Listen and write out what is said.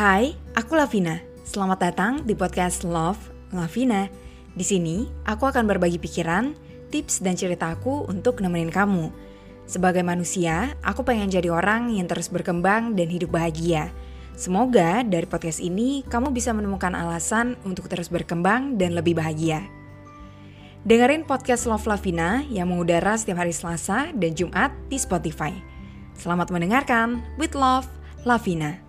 Hai, aku Lavina. Selamat datang di podcast Love, Lavina. Di sini, aku akan berbagi pikiran, tips, dan cerita aku untuk nemenin kamu. Sebagai manusia, aku pengen jadi orang yang terus berkembang dan hidup bahagia. Semoga dari podcast ini, kamu bisa menemukan alasan untuk terus berkembang dan lebih bahagia. Dengerin podcast Love Lavina yang mengudara setiap hari Selasa dan Jumat di Spotify. Selamat mendengarkan. With Love, Lavina.